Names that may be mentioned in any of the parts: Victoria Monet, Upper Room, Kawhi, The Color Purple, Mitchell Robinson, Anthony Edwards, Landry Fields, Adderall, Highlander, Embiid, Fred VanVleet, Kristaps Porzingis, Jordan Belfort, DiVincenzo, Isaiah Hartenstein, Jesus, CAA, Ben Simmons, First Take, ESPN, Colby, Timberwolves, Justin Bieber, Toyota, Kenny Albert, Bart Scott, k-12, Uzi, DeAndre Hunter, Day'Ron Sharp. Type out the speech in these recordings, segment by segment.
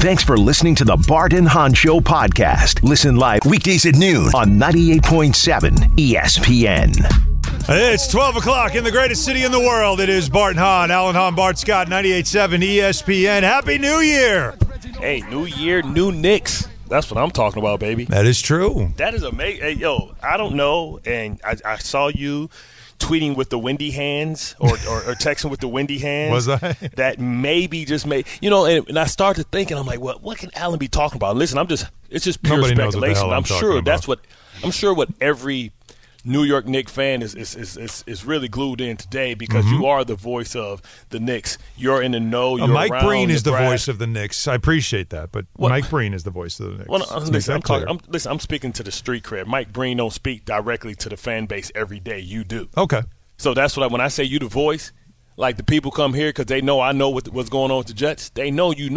Thanks for listening to the Bart and Han Show podcast. Listen live weekdays at noon on 98.7 ESPN. It's 12 o'clock in the greatest city in the world. It is Bart and Han, Alan Han, Bart Scott, 98.7 ESPN. Happy New Year. Hey, New Year, new Knicks. That's what I'm talking about, baby. That is true. That is amazing. Hey, yo, I don't know, and I saw you tweeting with the windy hands or texting with the windy hands. Was I? That maybe just made, you know, and I started thinking, I'm like, well, what can Allen be talking about? Listen, it's just pure speculation. I'm sure what every New York Knicks fan is really glued in today, because you are the voice of the Knicks. You're in the know. You're Mike Breen is the voice of the Knicks. I appreciate that, but what? Mike Breen is the voice of the Knicks. Well, I'm speaking to the street cred. Mike Breen don't speak directly to the fan base every day. You do. Okay. So that's what when I say you the voice, like the people come here because they know I know what's going on with the Jets. They know you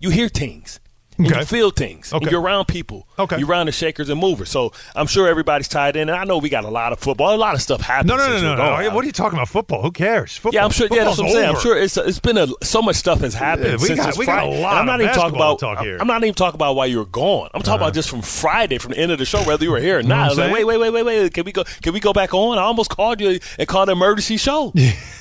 hear things. Okay. And you feel things. Okay. And you're around people. Okay. You're around the shakers and movers. So I'm sure everybody's tied in. And I know we got a lot of football. A lot of stuff happens. No. What are you talking about? Football? Who cares? Football. Yeah, I'm sure. Yeah, that's what I'm saying. I'm sure it's been so much stuff has happened since Friday. I'm not even talking about why you were gone. I'm talking about just from Friday, from the end of the show, whether you were here or not. I was like, wait. Can we go back on? I almost called you and called an emergency show. Yes.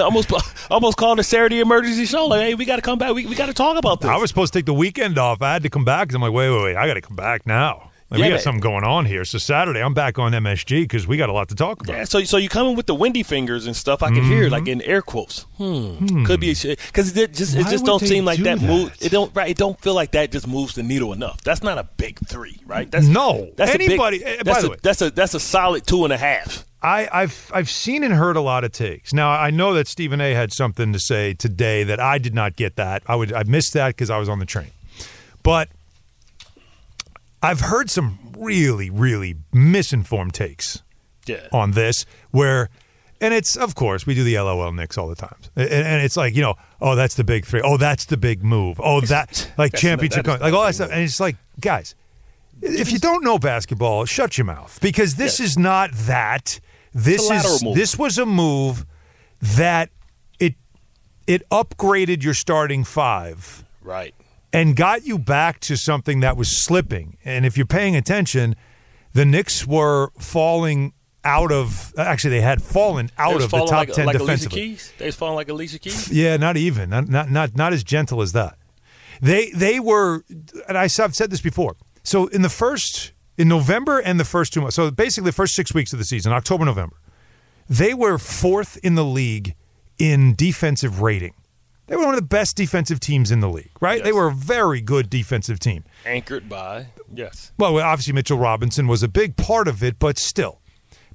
I almost called a Saturday emergency show. Like, hey, we got to come back. We got to talk about this. I was supposed to take the weekend off. I had to come back because I'm like, wait. I got to come back now. We got something going on here. So Saturday, I'm back on MSG because we got a lot to talk about. Yeah. So you coming with the windy fingers and stuff? I can hear, like, in air quotes. Could be a shit, because it just don't seem like that move. It don't right. It don't feel like that just moves the needle enough. That's not a big three, right? That's a solid 2.5. I've seen and heard a lot of takes. Now, I know that Stephen A had something to say today that I did not get that. I missed that because I was on the train. But I've heard some really, really misinformed takes on this where, and it's, of course, we do the LOL Knicks all the time. And it's like, oh, that's the big three. Oh, that's the big move. Oh, that, like, championship, like all that stuff. And it's like, guys, if you don't know basketball, shut your mouth, because this is not that. This was a move that it upgraded your starting five, right, and got you back to something that was slipping. And if you're paying attention, the Knicks were falling out of. Actually, they had fallen out of the top 10 defensively. They was falling like Alicia Keys. Yeah, not even not as gentle as that. They were, and I've said this before. So in November and the first 2 months, so basically the first 6 weeks of the season, October, November, they were fourth in the league in defensive rating. They were one of the best defensive teams in the league, right? Yes. They were a very good defensive team. Anchored by, yes. Well, obviously Mitchell Robinson was a big part of it, but still.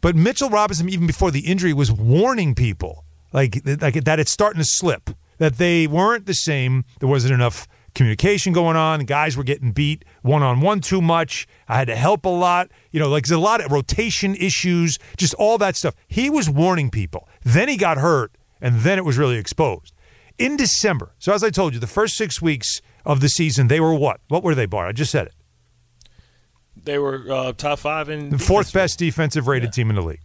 But Mitchell Robinson, even before the injury, was warning people like that it's starting to slip, that they weren't the same, there wasn't enough communication going on. Guys were getting beat one-on-one too much. I had to help a lot. There's a lot of rotation issues, just all that stuff. He was warning people. Then he got hurt, and then it was really exposed. In December, so as I told you, the first 6 weeks of the season, they were what? What were they, Bart? I just said it. They were top five in the fourth best defensive rated team in the league.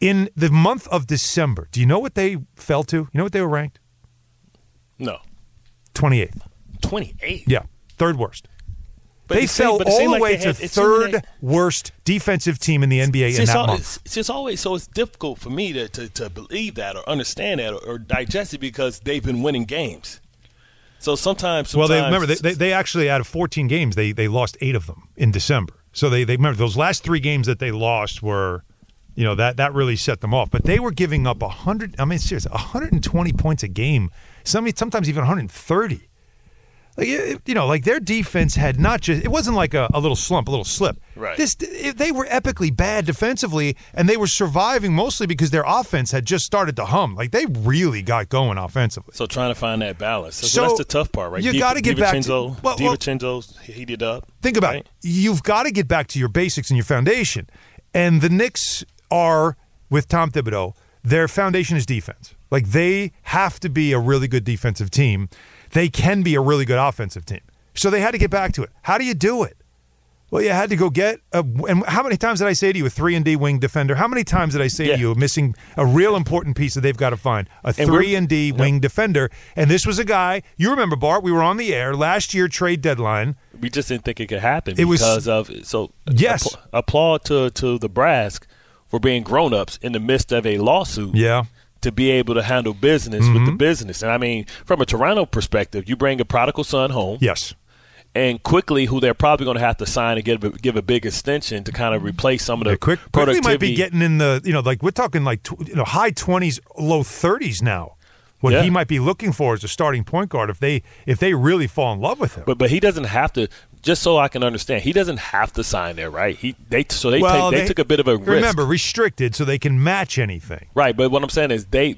In the month of December, do you know what they fell to? You know what they were ranked? No. 28th. 28? Yeah, third worst. But they fell all the way to third worst defensive team in the NBA in that month. It's always so it's difficult for me to believe that or understand that or digest it, because they've been winning games. So sometimes they remember they actually, out of 14 games, they lost 8 of them in December. So they remember those last 3 games that they lost were, that really set them off. But they were giving up 120 points a game, sometimes even 130. Like, you know, like their defense had not just – it wasn't like a little slump, a little slip. Right. They were epically bad defensively, and they were surviving mostly because their offense had just started to hum. Like, they really got going offensively. So, trying to find that balance. So that's the tough part, right? You got to get back to – DiVincenzo's heated up. Think about it. You've got to get back to your basics and your foundation. And the Knicks are, with Tom Thibodeau, their foundation is defense. Like, they have to be a really good defensive team. They can be a really good offensive team. So they had to get back to it. How do you do it? Well, you had to go get – and how many times did I say to you a 3-and-D wing defender? How many times did I say to you missing a real important piece that they've got to find? A 3-and-D wing defender. And this was a guy – you remember, Bart, we were on the air last year trade deadline. We just didn't think it could happen because applaud to the brass for being grown-ups in the midst of a lawsuit. Yeah. To be able to handle business with the business. And, I mean, from a Toronto perspective, you bring a prodigal son home. Yes. And Quickly, who they're probably going to have to sign and give a big extension to kind of replace some of the productivity. Quickly might be getting in the, you know, like we're talking like high 20s, low 30s now. What he might be looking for is a starting point guard if they really fall in love with him. But he doesn't have to. Just so I can understand, he doesn't have to sign there, right? They took a bit of a risk. Remember, restricted, so they can match anything. Right, but what I'm saying is they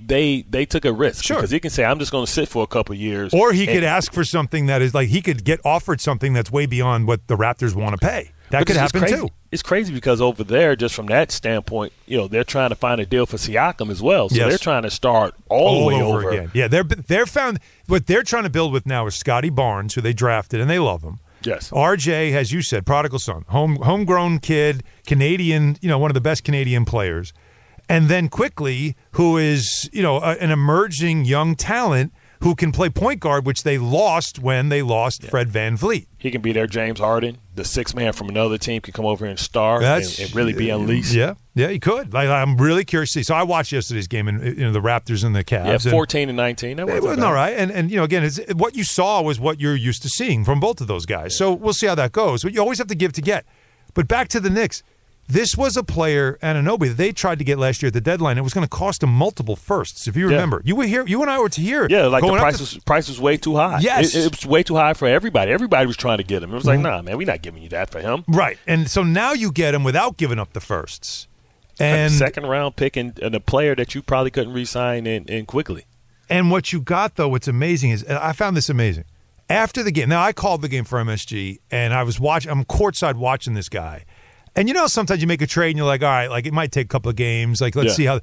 took a risk. Sure. Because he can say, I'm just going to sit for a couple of years. Or he could ask for something that is like he could get offered something that's way beyond what the Raptors want to pay. That could happen too. It's crazy because over there, just from that standpoint, you know, they're trying to find a deal for Siakam as well. So they're trying to start all the way over again. Yeah, they're found what they're trying to build with now is Scotty Barnes, who they drafted, and they love him. Yes. RJ, as you said, prodigal son, homegrown kid, Canadian, you know, one of the best Canadian players. And then Quickly, who is, you know, an emerging young talent who can play point guard, which they lost when they lost Fred VanVleet. He can be their James Harden. The sixth man from another team can come over and star and really be unleashed. Yeah, yeah, he could. Like, I'm really curious to see. So I watched yesterday's game, and you know the Raptors and the Cavs. Yeah, 14 and 19. That wasn't all right. And you know, again, what you saw was what you're used to seeing from both of those guys. Yeah. So we'll see how that goes. But you always have to give to get. But back to the Knicks. This was a player, Anunoby, that they tried to get last year at the deadline. It was going to cost them multiple firsts, if you remember. Yeah. You were here. You and I were here. Yeah, like the price was way too high. Yes. It was way too high for everybody. Everybody was trying to get him. It was like, nah, man, we're not giving you that for him. Right. And so now you get him without giving up the firsts. And second-round pick and a player that you probably couldn't re-sign in Quickly. And what you got, though, what's amazing is – and I found this amazing. After the game – now, I called the game for MSG, and I'm courtside watching this guy. And you know, sometimes you make a trade and you're like, all right, like it might take a couple of games. Like, let's see how.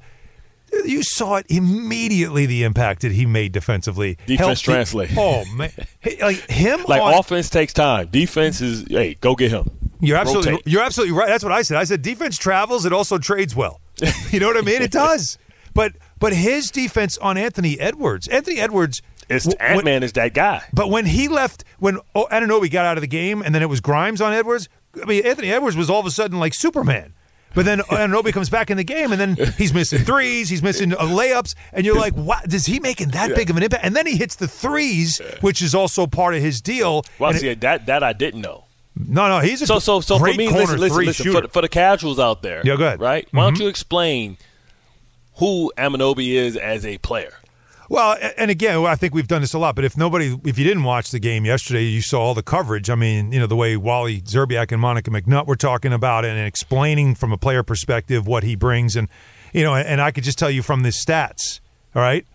You saw it immediately, the impact that he made defensively. Defense translate. Oh, man. Offense takes time. Defense is, hey, go get him. You're absolutely right. That's what I said. I said defense travels. It also trades well. You know what I mean? It does. But his defense on Anthony Edwards. Ant-Man is that guy. But when he left, when Anunoby got out of the game and then it was Grimes on Edwards, I mean, Anthony Edwards was all of a sudden like Superman. But then Anunoby comes back in the game, and then he's missing threes, he's missing layups, and you're like, wow, is he making that big of an impact? And then he hits the threes, which is also part of his deal. Well, see, that I didn't know. No, he's a so great for me, corner three shooter. For the casuals out there, yeah, go ahead. Right? Why don't you explain who Anunoby is as a player? Well, and again, I think we've done this a lot, but if you didn't watch the game yesterday, you saw all the coverage. I mean, you know, the way Wally Zerbiak and Monica McNutt were talking about it and explaining from a player perspective what he brings. And, you know, and I could just tell you from the stats, all right?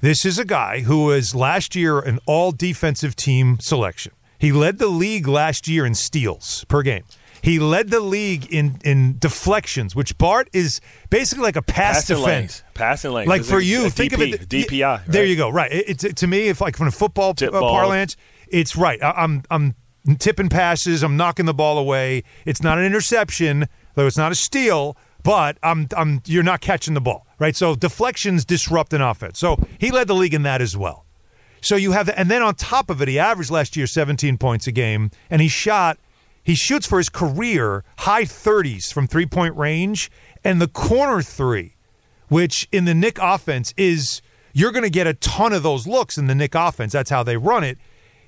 This is a guy who was last year an all-defensive team selection. He led the league last year in steals per game. He led the league in deflections, which, Bart, is basically like a pass defense. Passing lanes. Like for you, think of it. DPI. Right? There you go. Right. It, to me, if like from a football parlance, it's right. I'm tipping passes. I'm knocking the ball away. It's not an interception, though it's not a steal, but you're not catching the ball. Right. So deflections disrupt an offense. So he led the league in that as well. So you have that. And then on top of it, he averaged last year 17 points a game, and He shoots for his career high 30s from three-point range, and the corner three, which in the Knick offense is you're going to get a ton of those looks in the Knick offense. That's how they run it.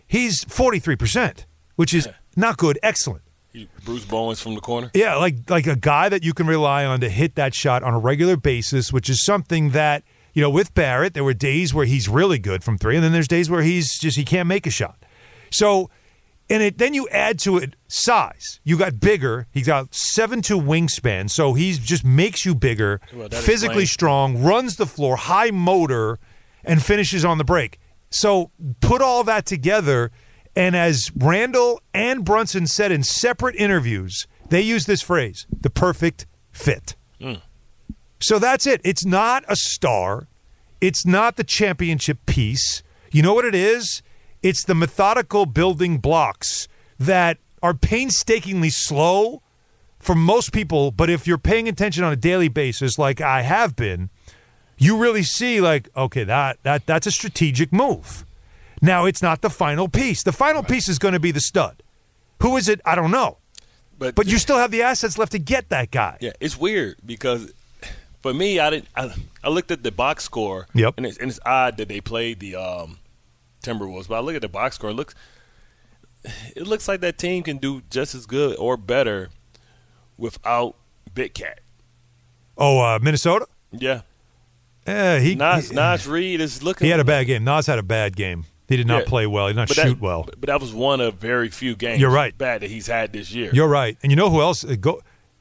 He's 43%, which is not good, excellent. Bruce Bowen's from the corner? Yeah, like a guy that you can rely on to hit that shot on a regular basis, which is something that, you know, with Barrett, there were days where he's really good from three, and then there's days where he can't make a shot. So, and it, then you add to it size. You got bigger. He's got 7'2" wingspan, so he just makes you bigger, well, physically strong, runs the floor, high motor, and finishes on the break. So put all that together, and as Randall and Brunson said in separate interviews, they use this phrase, the perfect fit. Mm. So that's it. It's not a star. It's not the championship piece. You know what it is? It's the methodical building blocks that are painstakingly slow for most people, but if you're paying attention on a daily basis like I have been, you really see like, okay, that's a strategic move. Now, it's not the final piece. The final piece is going to be the stud. Who is it? I don't know. But you still have the assets left to get that guy. Yeah, it's weird because for me, I looked at the box score. Yep. And it's odd that they played the Timberwolves, but I look at the box score. It looks like that team can do just as good or better without Big Cat. Oh, Minnesota? Yeah. Nas Reed is looking. He had a bad game. Nas had a bad game. He did not play well. He did not shoot well. But that was one of very few games bad that he's had this year. You're right. And you know who else?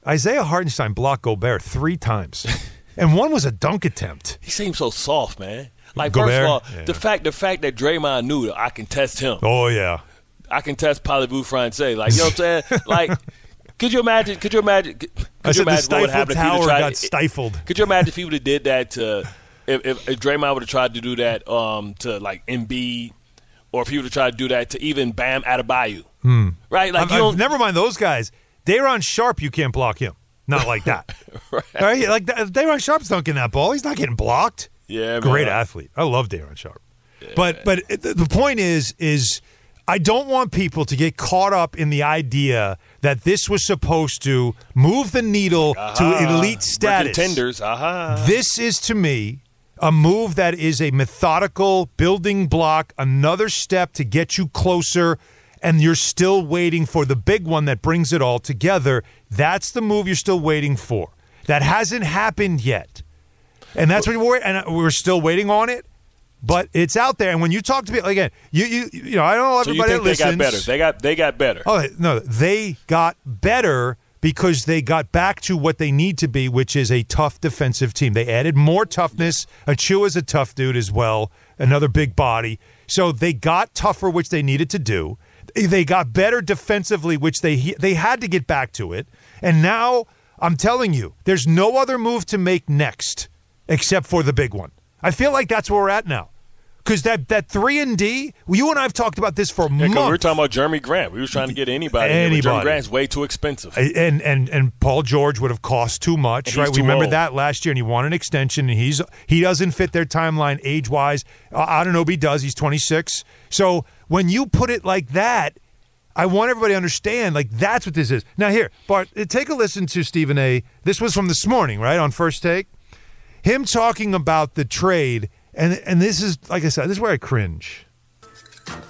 Isaiah Hartenstein blocked Gobert 3 times. And one was a dunk attempt. He seems so soft, man. Like, Gobert, first of all, the fact that Draymond knew that I can test him. Oh, yeah. I can test Parlez-vous Français. Like, you know what I'm saying? Like, could you imagine? Could you imagine the stifled what would happen if he got stifled? Could you imagine if he would have did that to if Draymond would have tried to do that to like Embiid, or if he would have tried to do that to even Bam Adebayo, right? Like never mind those guys. Day'Ron Sharp, you can't block him. Not like that, right? Like Day'Ron Sharp's dunking that ball. He's not getting blocked. Yeah, great athlete. I love Day'Ron Sharp. Yeah, but the point is I don't want people to get caught up in the idea that this was supposed to move the needle to elite status. Contenders. This is, to me, a move that is a methodical building block, another step to get you closer, and you're still waiting for the big one that brings it all together. That's the move you're still waiting for. That hasn't happened yet. And that's what we're still waiting on it. But it's out there, and when you talk to people again, you know, I don't know everybody that listens. They got better. Oh no, they got better because they got back to what they need to be, which is a tough defensive team. They added more toughness. Achiuwa is a tough dude as well, another big body. So they got tougher, which they needed to do. They got better defensively, which they had to get back to it. And now I'm telling you, there's no other move to make next except for the big one. I feel like that's where we're at now. Because that 3-and-D, you and I have talked about this for months. We were talking about Jeremy Grant. We were trying to get anybody. Jeremy Grant's way too expensive. And Paul George would have cost too much, and right? We remember that last year, and he wanted an extension, and he doesn't fit their timeline age-wise. Anunoby does. He's 26. So when you put it like that, I want everybody to understand, like, that's what this is. Now here, Bart, take a listen to Stephen A. This was from this morning, right, on First Take? Him talking about the trade, and this is, like I said, this is where I cringe.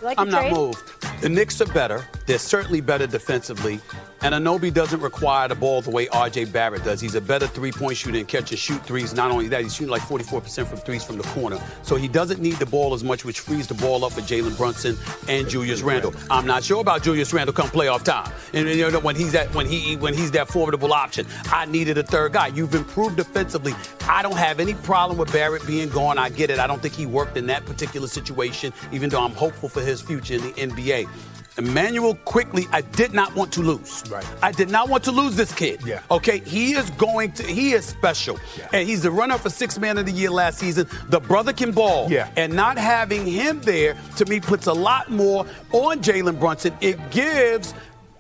Like I'm not moved. The Knicks are better. They're certainly better defensively. And Anunoby doesn't require the ball the way R.J. Barrett does. He's a better three-point shooter and catch-and-shoot threes. Not only that, he's shooting like 44% from threes from the corner. So he doesn't need the ball as much, which frees the ball up for Jalen Brunson and Julius Randall. I'm not sure about Julius Randall come playoff time. And you know, when he's that formidable option. I needed a third guy. You've improved defensively. I don't have any problem with Barrett being gone. I get it. I don't think he worked in that particular situation, even though I'm hopeful for his future in the NBA. Emmanuel Quickly, I did not want to lose. Right. I did not want to lose this kid. Yeah. Okay, he is special. Yeah. And he's the runner for Sixth Man of the Year last season. The brother can ball. Yeah. And not having him there, to me, puts a lot more on Jalen Brunson. It gives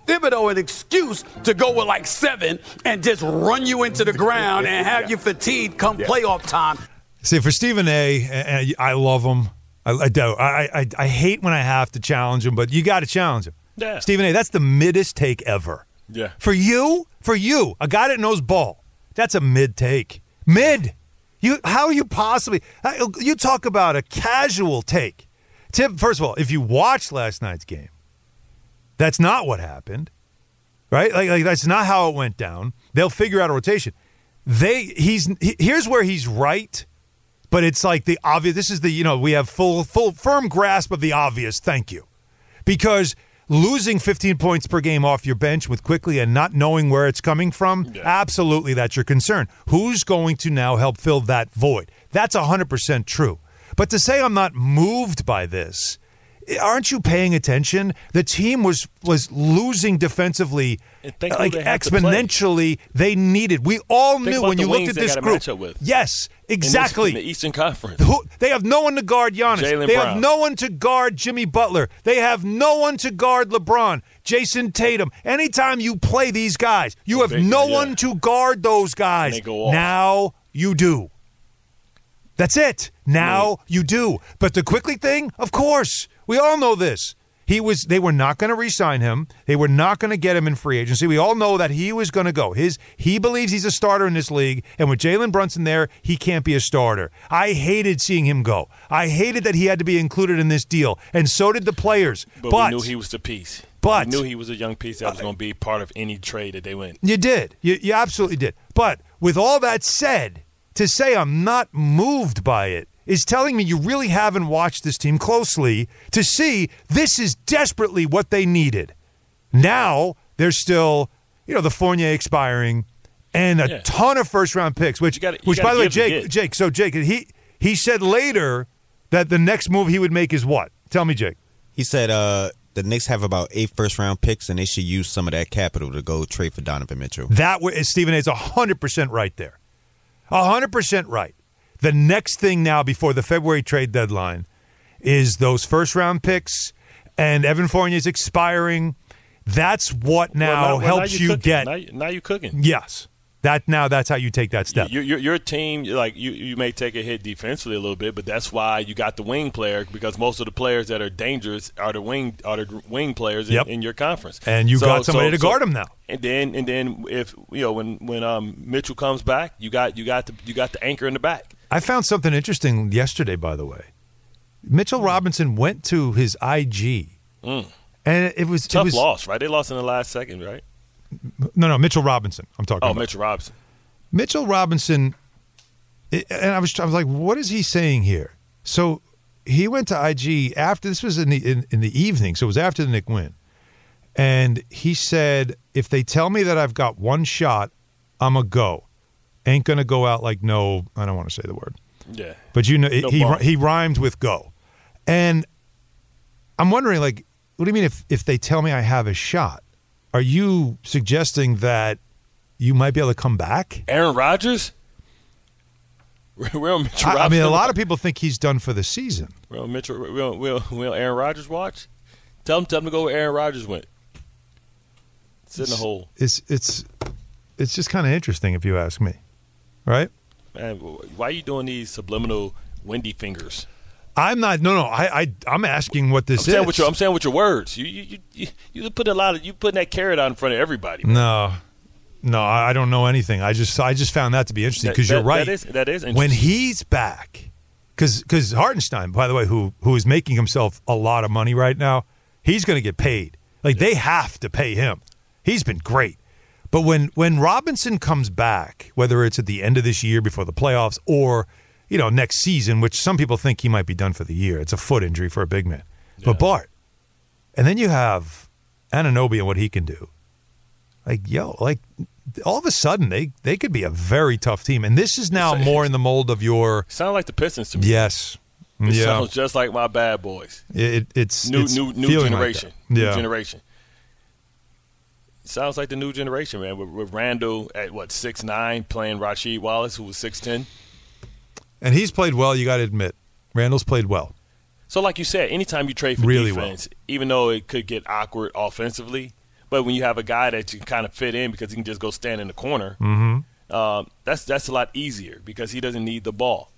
Thibodeau an excuse to go with like 7 and just run you into the ground and have you fatigued come playoff time. See, for Stephen A, I love him. I don't. I hate when I have to challenge him, but you got to challenge him. Yeah. Stephen A, that's the middest take ever. Yeah. For you, a guy that knows ball, that's a mid take. Mid. You. How are you possibly? You talk about a casual take. Tip. First of all, if you watched last night's game, that's not what happened, right? Like that's not how it went down. They'll figure out a rotation. Here's where he's right. But it's like the obvious. This is the, you know, we have full firm grasp of the obvious. Thank you. because losing 15 points per game off your bench with Quickly and not knowing where it's coming from, absolutely that's your concern. Who's going to now help fill that void? That's 100% true. But to say I'm not moved by this, aren't you paying attention? The team was losing defensively like exponentially. They needed. We all knew when you looked at this group. Yes, exactly. In the Eastern Conference. They have no one to guard Giannis. They have no one to guard Jimmy Butler. They have no one to guard LeBron, Jason Tatum. Anytime you play these guys, you have no one to guard those guys. Now you do. That's it. Now you do. But the Quickly thing, of course. We all know this. They were not going to re-sign him. They were not going to get him in free agency. We all know that he was going to go. He believes he's a starter in this league, and with Jalen Brunson there, he can't be a starter. I hated seeing him go. I hated that he had to be included in this deal, and so did the players. But we knew he was the piece. But we knew he was a young piece that was going to be part of any trade that they went. You did. You absolutely did. But with all that said, to say I'm not moved by it is telling me you really haven't watched this team closely to see this is desperately what they needed. Now there's still, the Fournier expiring and a ton of first-round picks, which by the way, Jake. So Jake, he said later that the next move he would make is what? Tell me, Jake. He said the Knicks have about 8 first-round picks, and they should use some of that capital to go trade for Donovan Mitchell. That Stephen A. is 100% right there. 100% right. The next thing now before the February trade deadline is those first-round picks and Evan Fournier's expiring. That's what now helps you get. Now you're cooking. Yes. That's how you take that step. Your team, you may take a hit defensively a little bit, but that's why you got the wing player, because most of the players that are dangerous are the wing players in your conference. And you got somebody to guard them now. And then if when Mitchell comes back, you got the anchor in the back. I found something interesting yesterday, by the way. Mitchell Robinson went to his IG, and it was tough loss, right? They lost in the last second, right? No, Mitchell Robinson. I'm talking about. Oh, Mitchell Robinson. Mitchell Robinson, and I was like, what is he saying here? So he went to IG after this was in the evening, so it was after the Knicks win, and he said, if they tell me that I've got one shot, I'ma go. Ain't gonna go out like no. I don't want to say the word. Yeah. But he rhymed with go, and I'm wondering what do you mean if they tell me I have a shot? Are you suggesting that you might be able to come back? Aaron Rodgers? Will Mitchell Robinson? I mean, a lot of people think he's done for the season. Will Aaron Rodgers watch? Tell him to go where Aaron Rodgers went. It's in the hole. It's just kind of interesting if you ask me, right? Man, why are you doing these subliminal windy fingers? I'm not. No. I'm asking what this is. I'm saying with your words. You put putting that carrot out in front of everybody. Man. No. I don't know anything. I just found that to be interesting because you're right. That is interesting. When he's back, because Hartenstein, by the way, who is making himself a lot of money right now, he's going to get paid. They have to pay him. He's been great. But when Robinson comes back, whether it's at the end of this year before the playoffs or next season, which some people think he might be done for the year. It's a foot injury for a big man. Yeah. But Bart, and then you have Anunoby and what he can do. All of a sudden, they could be a very tough team. And this is now more in the mold of your... Sound like the Pistons to me. Yes. It sounds just like my bad boys. It's new generation. Like new generation. Sounds like the new generation, man. With Randall at, 6'9", playing Rasheed Wallace, who was 6'10". And he's played well, you got to admit. Randall's played well. So like you said, anytime you trade for really defense, well. Even though it could get awkward offensively, but when you have a guy that you kind of fit in because he can just go stand in the corner, that's a lot easier because he doesn't need the ball.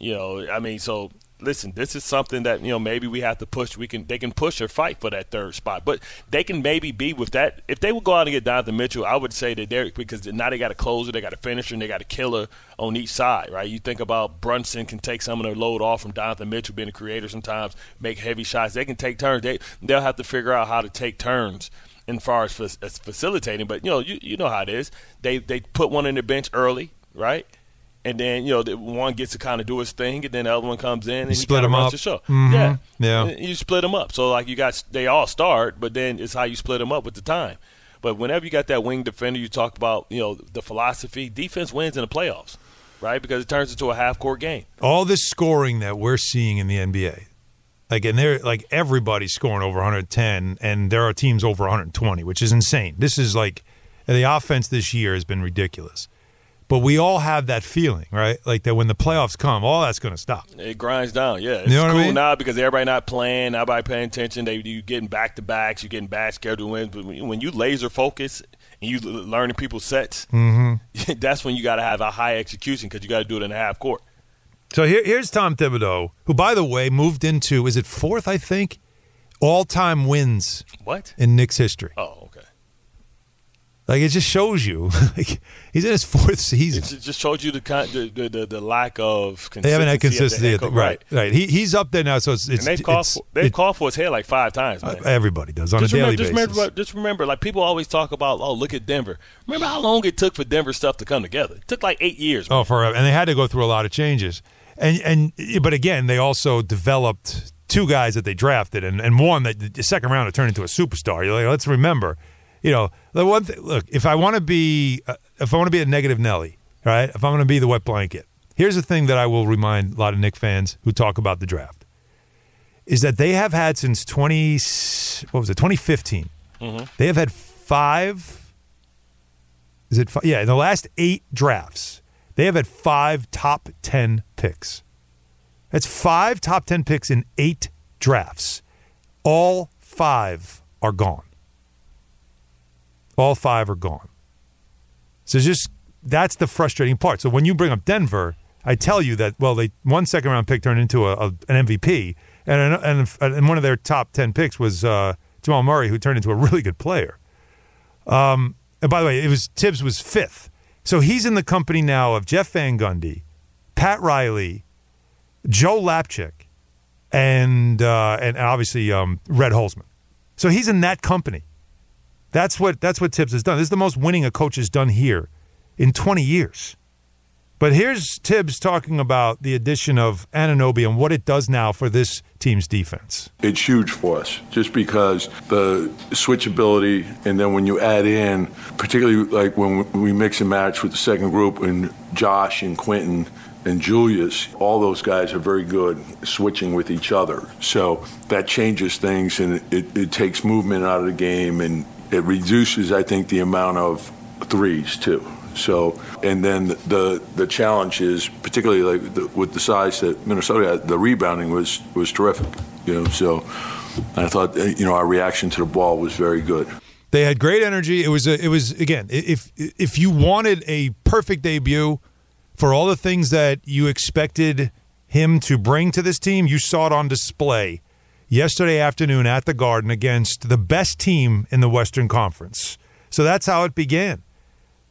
So listen, this is something that, maybe we have to push. They can push or fight for that third spot. But they can maybe be with that. If they would go out and get Donovan Mitchell, I would say that because now they got a closer, they got a finisher, and they got a killer on each side, right? You think about Brunson can take some of their load off from Donovan Mitchell being a creator sometimes, make heavy shots. They can take turns. They'll have to figure out how to take turns as far as facilitating. But, you know how it is. They put one in the bench early, right? And then, you know, one gets to kind of do his thing, and then the other one comes in and you split them up. The show. Mm-hmm. Yeah. You split them up. So, like, you got – they all start, but then it's how you split them up with the time. But whenever you got that wing defender, you talk about, you know, the philosophy. Defense wins in the playoffs, right, because it turns into a half-court game. All this scoring that we're seeing in the NBA, like, and they're, like, everybody's scoring over 110, and there are teams over 120, which is insane. This is, like, the offense this year has been ridiculous. But we all have that feeling, right? Like that when the playoffs come, all that's going to stop. It grinds down, yeah. It's cool now because everybody not playing, nobody paying attention. You're getting back-to-backs, you're getting bad scheduled wins. But when you laser focus and you learning people's sets, mm-hmm. that's when you got to have a high execution because you got to do it in the half court. So here's Tom Thibodeau, who, by the way, moved into, is it fourth, I think, all-time wins in Knicks history. Oh. Like, it just shows you. Like, he's in his fourth season. It just shows you the lack of consistency. They haven't had consistency. Right. He's up there now, so it's and they've called for his head like five times, man. Everybody does on a daily basis. Just remember, like, people always talk about, oh, look at Denver. Remember how long it took for Denver stuff to come together? It took like 8 years. Man. Oh, forever. And they had to go through a lot of changes. But, again, they also developed two guys that they drafted and one that the second round had turned into a superstar. You're like, let's remember. You know, the one thing, look, if I want to be a negative Nelly, right? If I'm going to be the wet blanket, here's the thing that I will remind a lot of Knicks fans who talk about the draft is that they have had since 2015, mm-hmm. they have had in the last 8 drafts, they have had 5 top 10 picks. That's 5 top 10 picks in 8 drafts. All 5 are gone. All 5 are gone. So that's the frustrating part. So when you bring up Denver, I tell you that, well, one second-round pick turned into an MVP, and one of their top 10 picks was Jamal Murray, who turned into a really good player. And by the way, Tibbs was 5th. So he's in the company now of Jeff Van Gundy, Pat Riley, Joe Lapchick, and obviously Red Holzman. So he's in that company. That's what Tibbs has done. This is the most winning a coach has done here in 20 years. But here's Tibbs talking about the addition of Anunoby and what it does now for this team's defense. It's huge for us just because the switchability, and then when you add in, particularly like when we mix and match with the second group and Josh and Quentin and Julius, all those guys are very good switching with each other. So that changes things and it takes movement out of the game and it reduces, I think, the amount of threes, too. So, and then the challenge is, particularly like with the size that Minnesota had, the rebounding was terrific. You know, so I thought, you know, our reaction to the ball was very good. They had great energy. It was again, if you wanted a perfect debut for all the things that you expected him to bring to this team, you saw it on display yesterday afternoon at the Garden against the best team in the Western Conference. So that's how it began.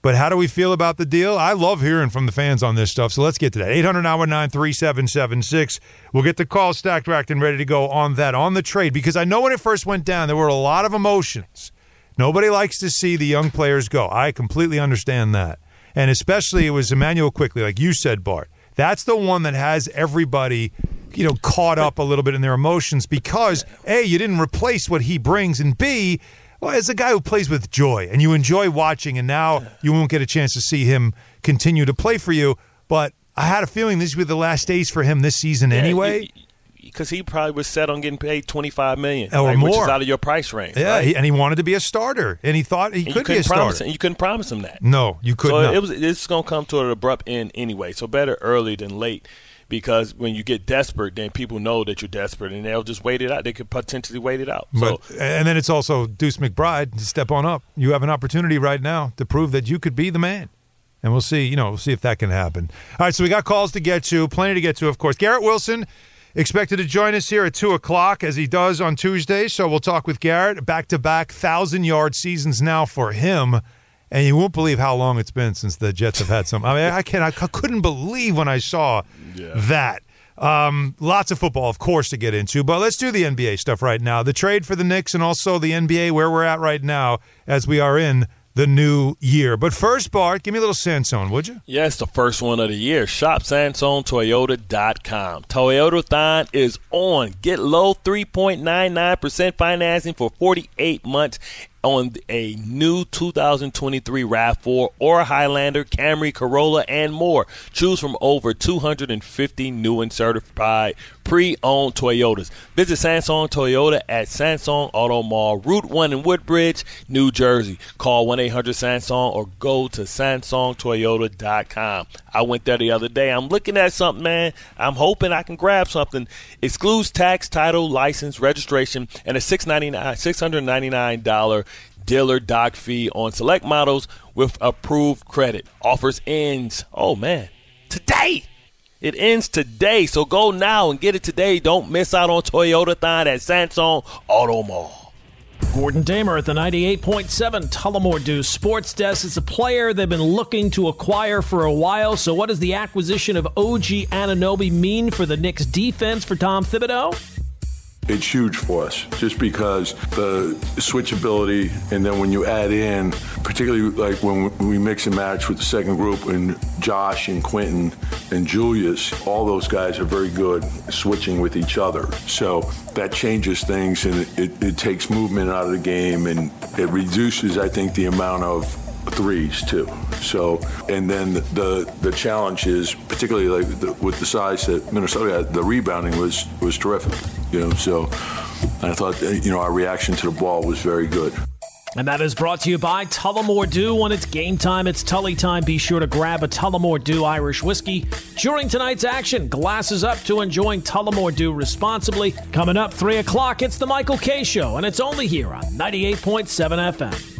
But how do we feel about the deal? I love hearing from the fans on this stuff, so let's get to that. 800-919-3776. We'll get the call stacked, racked, and ready to go on that, on the trade, because I know when it first went down, there were a lot of emotions. Nobody likes to see the young players go. I completely understand that. And especially it was Emmanuel Quickly, like you said, Bart. That's the one that has everybody, you know, caught up a little bit in their emotions because, A, you didn't replace what he brings, and B, well, it's a guy who plays with joy, and you enjoy watching, and now you won't get a chance to see him continue to play for you. But I had a feeling this would be the last days for him this season anyway. Because he probably was set on getting paid $25 million. Or more. Which is out of your price range. Yeah, right? He wanted to be a starter, and he thought he could be a starter. You couldn't promise him that. No, you could not. It's going to come to an abrupt end anyway, so better early than late. Because when you get desperate, then people know that you're desperate, and they'll just wait it out. They could potentially wait it out. And then it's also Deuce McBride, step on up. You have an opportunity right now to prove that you could be the man. And we'll see, we'll see if that can happen. All right, so we got calls to get to, plenty to get to, of course. Garrett Wilson expected to join us here at 2 o'clock, as he does on Tuesday. So we'll talk with Garrett. Back-to-back 1,000-yard seasons now for him. And you won't believe how long it's been since the Jets have had some. I mean, I couldn't believe when I saw that. Lots of football, of course, to get into. But let's do the NBA stuff right now. The trade for the Knicks and also the NBA, where we're at right now as we are in the new year. But first, Bart, give me a little Sansone, would you? Yeah, it's the first one of the year. Shop SansoneToyota.com. Toyotathon is on. Get low 3.99% financing for 48 months on a new 2023 RAV4 or Highlander, Camry, Corolla, and more. Choose from over 250 new and certified pre-owned Toyotas. Visit Sansone Toyota at Sansone Auto Mall, Route 1 in Woodbridge, New Jersey. Call 1-800-SANSONE or go to SansoneToyota.com. I went there the other day. I'm looking at something, man. I'm hoping I can grab something. Excludes tax, title, license, registration, and a $699 dealer doc fee on select models with approved credit. Offers ends, oh man, today. It ends today, so go now and get it today. Don't miss out on Toyotathon at Sansone Auto Mall. Gordon Damer at the 98.7 Tullamore Dew Sports Desk. It's a player they've been looking to acquire for a while. So what does the acquisition of OG Anunoby mean for the Knicks defense for Tom Thibodeau? It's huge for us just because the switchability, and then when you add in, particularly like when we mix and match with the second group and Josh and Quentin and Julius, all those guys are very good switching with each other. So that changes things, and it takes movement out of the game, and it reduces, I think, the amount of threes too. So, and then the challenge is, particularly like with the size that Minnesota had, the rebounding was terrific. You know, so I thought, you know, our reaction to the ball was very good. And that is brought to you by Tullamore Dew. When it's game time, it's Tully time. Be sure to grab a Tullamore Dew Irish whiskey during tonight's action. Glasses up to enjoying Tullamore Dew responsibly. Coming up 3 o'clock, it's the Michael Kay Show, and it's only here on 98.7 FM.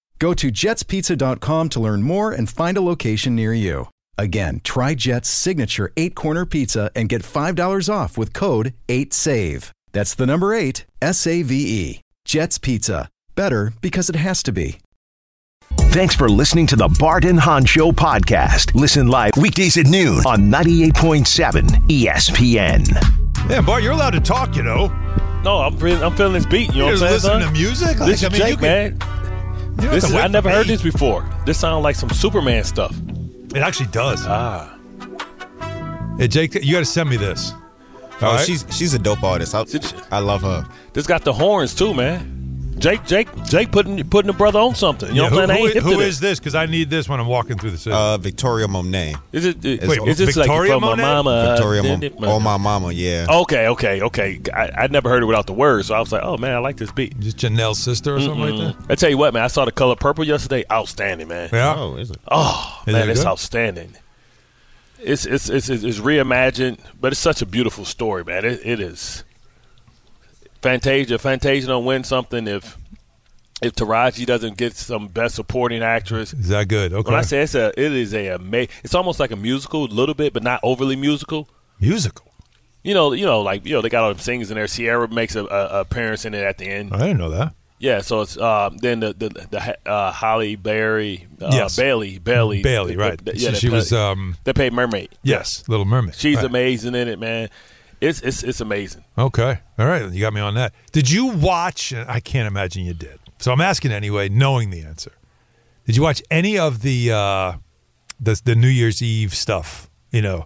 Go to jetspizza.com to learn more and find a location near you. Again, try Jet's signature 8-corner pizza and get $5 off with code 8SAVE. That's the number 8, S-A-V-E. Jet's Pizza. Better because it has to be. Thanks for listening to the Bart and Han Show podcast. Listen live weekdays at noon on 98.7 ESPN. Yeah, Bart, you're allowed to talk, you know. No, I'm feeling this beat. You know what I'm saying? You're listening to music? Like, this is Jake, man. I never heard this before. This sounds like some Superman stuff. It actually does. Hey, Jake, you got to send me this. Oh, right? She's a dope artist. I love her. This got the horns too, man. Jake putting the brother on something. You know what I'm saying? Who is this? Because I need this when I'm walking through the city. Victoria Monet. Is this Victoria like from Monet? My mama? Victoria Monet. Oh, my mama, yeah. Okay. I never heard it without the words, so I was like, oh, man, I like this beat. Is this Janelle's sister or something like that? I tell you what, man, I saw The Color Purple yesterday. Outstanding, man. Yeah. Oh, is it? Oh, man, it's outstanding. It's reimagined, but it's such a beautiful story, man. It is. Fantasia don't win something if Taraji doesn't get some Best Supporting Actress. Is that good? Okay. When I say it's almost like a musical, a little bit, but not overly musical. Musical. You know, like they got all them singers in there. Sierra makes an appearance in it at the end. I didn't know that. Yeah, so it's then the Holly Berry, yes. Bailey, right? She was that paid Mermaid. Yes, Little Mermaid. She's right. Amazing in it, man. It's amazing. Okay, all right, you got me on that. Did you watch? I can't imagine you did. So I'm asking anyway, knowing the answer. Did you watch any of the New Year's Eve stuff? You know,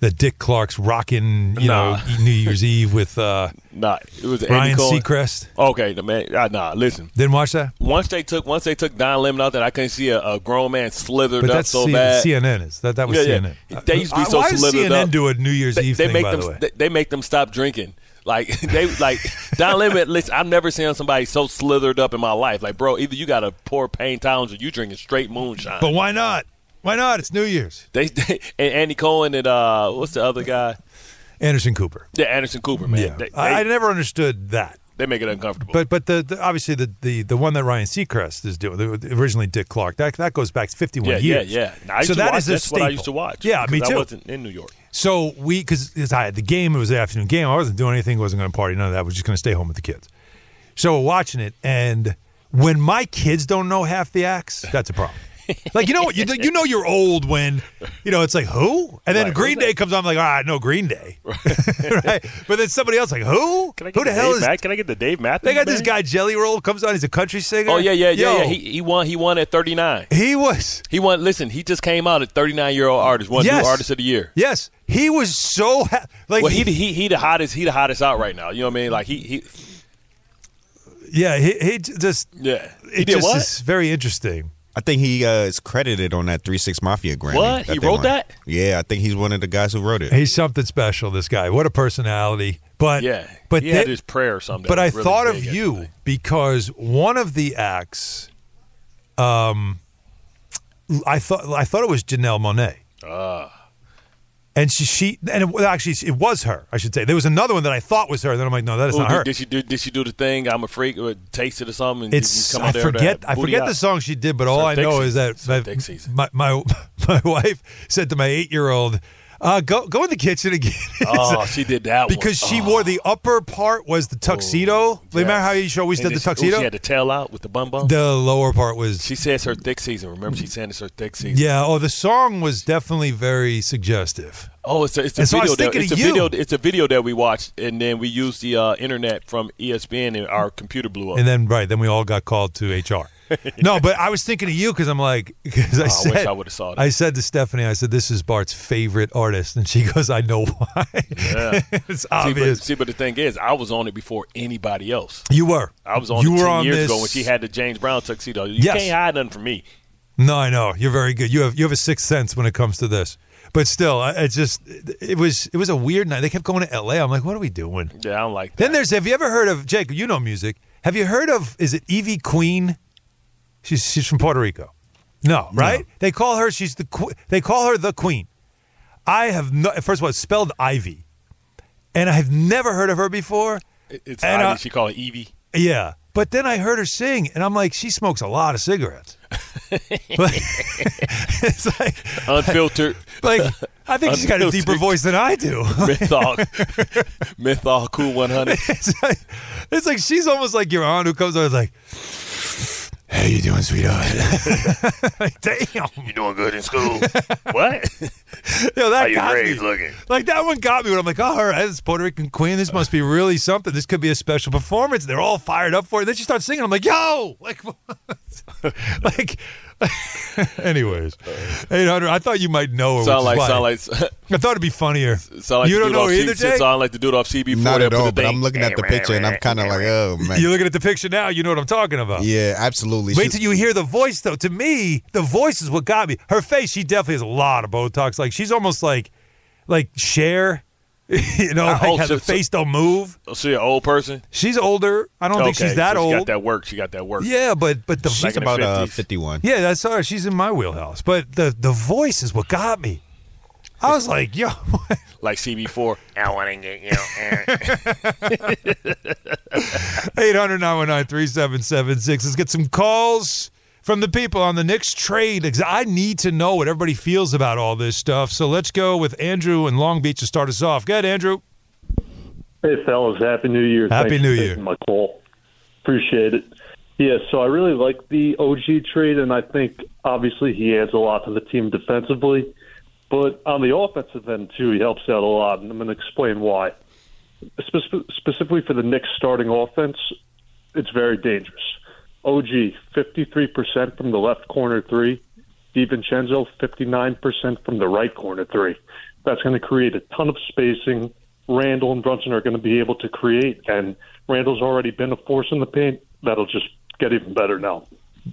the Dick Clark's rocking, you know, New Year's Eve with it was Ryan Seacrest. Okay, the man. Listen. Didn't watch that? Once they took Don Lemon out, that I couldn't see a grown man slithered up so bad. CNN is that was CNN. Yeah. They used to be so slithered up. Why does CNN do a New Year's Eve thing? They make them stop drinking. Like Don Lemon. Listen, I've never seen somebody so slithered up in my life. Like, bro, either you got to pour paint towns or you drinking straight moonshine. But why not? Why not? It's New Year's. They and Andy Cohen and what's the other guy? Anderson Cooper. Yeah, Anderson Cooper, man. Yeah. I never understood that. They make it uncomfortable. But the obviously the one that Ryan Seacrest is doing, originally Dick Clark, that goes back 51 years. Yeah. So that is a staple. What I used to watch. Yeah, me too. I wasn't in New York. So because I had the game, it was the afternoon game. I wasn't doing anything. Wasn't going to party. None of that. I was just going to stay home with the kids. So we're watching it, and when my kids don't know half the acts, that's a problem. Like, you know what? You know you're old when, you know, it's like, who? And then right, Green Day comes on, I'm like, all right, no Green Day. Right? But then somebody else like, who? Who the hell is? Can I get the Dave Matthews? They got this guy, Jelly Roll, comes on. He's a country singer. Oh, yeah. He won at 39. He won. Listen, he just came out at 39-year-old artist, new artist of the year. Yes. He was so like. Well, he the hottest out right now. You know what I mean? Like, he yeah, he just. Yeah. He did just what? Is very interesting. I think he is credited on that 3-6 Mafia Grammy. What? He wrote that? Yeah, I think he's one of the guys who wrote it. He's something special, this guy. What a personality. But yeah, but he had his prayer someday. But I really thought of you everything. Because one of the acts, I thought it was Janelle Monáe. And it was her, I should say. There was another one that I thought was her. Then I'm like, no, that is not her. Did she do the thing? I'm a freak, or taste it or something. I forget the song she did, but all I know is that my wife said to my 8-year-old, "Go in the kitchen again." Oh, she did that because she wore the upper part was the tuxedo. Remember how she always did the tuxedo? She had the tail out with the bum bum. The lower part was. She says her thick season. Remember, she said it's her thick season. Yeah. Oh, the song was definitely very suggestive. Oh, it's a video that we watched, and then we used the internet from ESPN, and our computer blew up. And then then we all got called to HR. No, but I was thinking of you because I'm like, I wish I would have saw that. I said to Stephanie, I said, this is Bart's favorite artist. And she goes, I know why. Yeah. It's obvious. But the thing is, I was on it before anybody else. You were. I was on it 10 years ago when she had the James Brown tuxedo. You can't hide nothing from me. No, I know. You're very good. You have a sixth sense when it comes to this. But still, it was a weird night. They kept going to L.A. I'm like, what are we doing? Yeah, I don't like that. Then have you ever heard of, Jake, you know music. Have you heard of, is it Evie Queen? She's from Puerto Rico. No, right? No. They call her the queen. I have no. First of all, it's spelled Ivy, and I've never heard of her before. It's Ivy. She called it Evie. Yeah, but then I heard her sing, and I'm like, she smokes a lot of cigarettes. It's like unfiltered. Like I think she's got a deeper voice than I do. Menthol Cool 100. It's like she's almost like your aunt who comes over like. How you doing, sweetheart? Damn. You doing good in school? What? Yo, that how your grades looking? Like, that one got me when I'm like, all right, this Puerto Rican queen, this must be really something. This could be a special performance. They're all fired up for it. Then she starts singing. I'm like, yo! Like, like anyways. 800. I thought you might know her. Sound like I thought it'd be funnier. Like you don't know either, Jake? Sound like the dude off CB4. Not at all, but I'm looking at the picture and I'm kind of like, oh, man. You're looking at the picture now. You know what I'm talking about. Yeah, absolutely. Wait till you hear the voice, though. To me, the voice is what got me. Her face, she definitely has a lot of Botox. Like, she's almost like Cher. You know, like how the face don't move. She's an old person? She's older. I don't think she's that old. She got that work. Yeah, but the she's about 51. Yeah, that's her. She's in my wheelhouse. But the voice is what got me. I was like, yo. Like CB4. I want to get you. 800-919-3776. Let's get some calls from the people on the Knicks trade. I need to know what everybody feels about all this stuff. So let's go with Andrew in Long Beach to start us off. Go ahead, Andrew. Hey, fellas. Happy New Year. Happy New Year. My call. Appreciate it. Yeah, so I really like the OG trade, and I think obviously he adds a lot to the team defensively. But on the offensive end, too, he helps out a lot, and I'm going to explain why. Specifically for the Knicks starting offense, it's very dangerous. OG, 53% from the left corner three. DiVincenzo, 59% from the right corner three. That's going to create a ton of spacing. Randall and Brunson are going to be able to create, and Randall's already been a force in the paint. That'll just get even better now.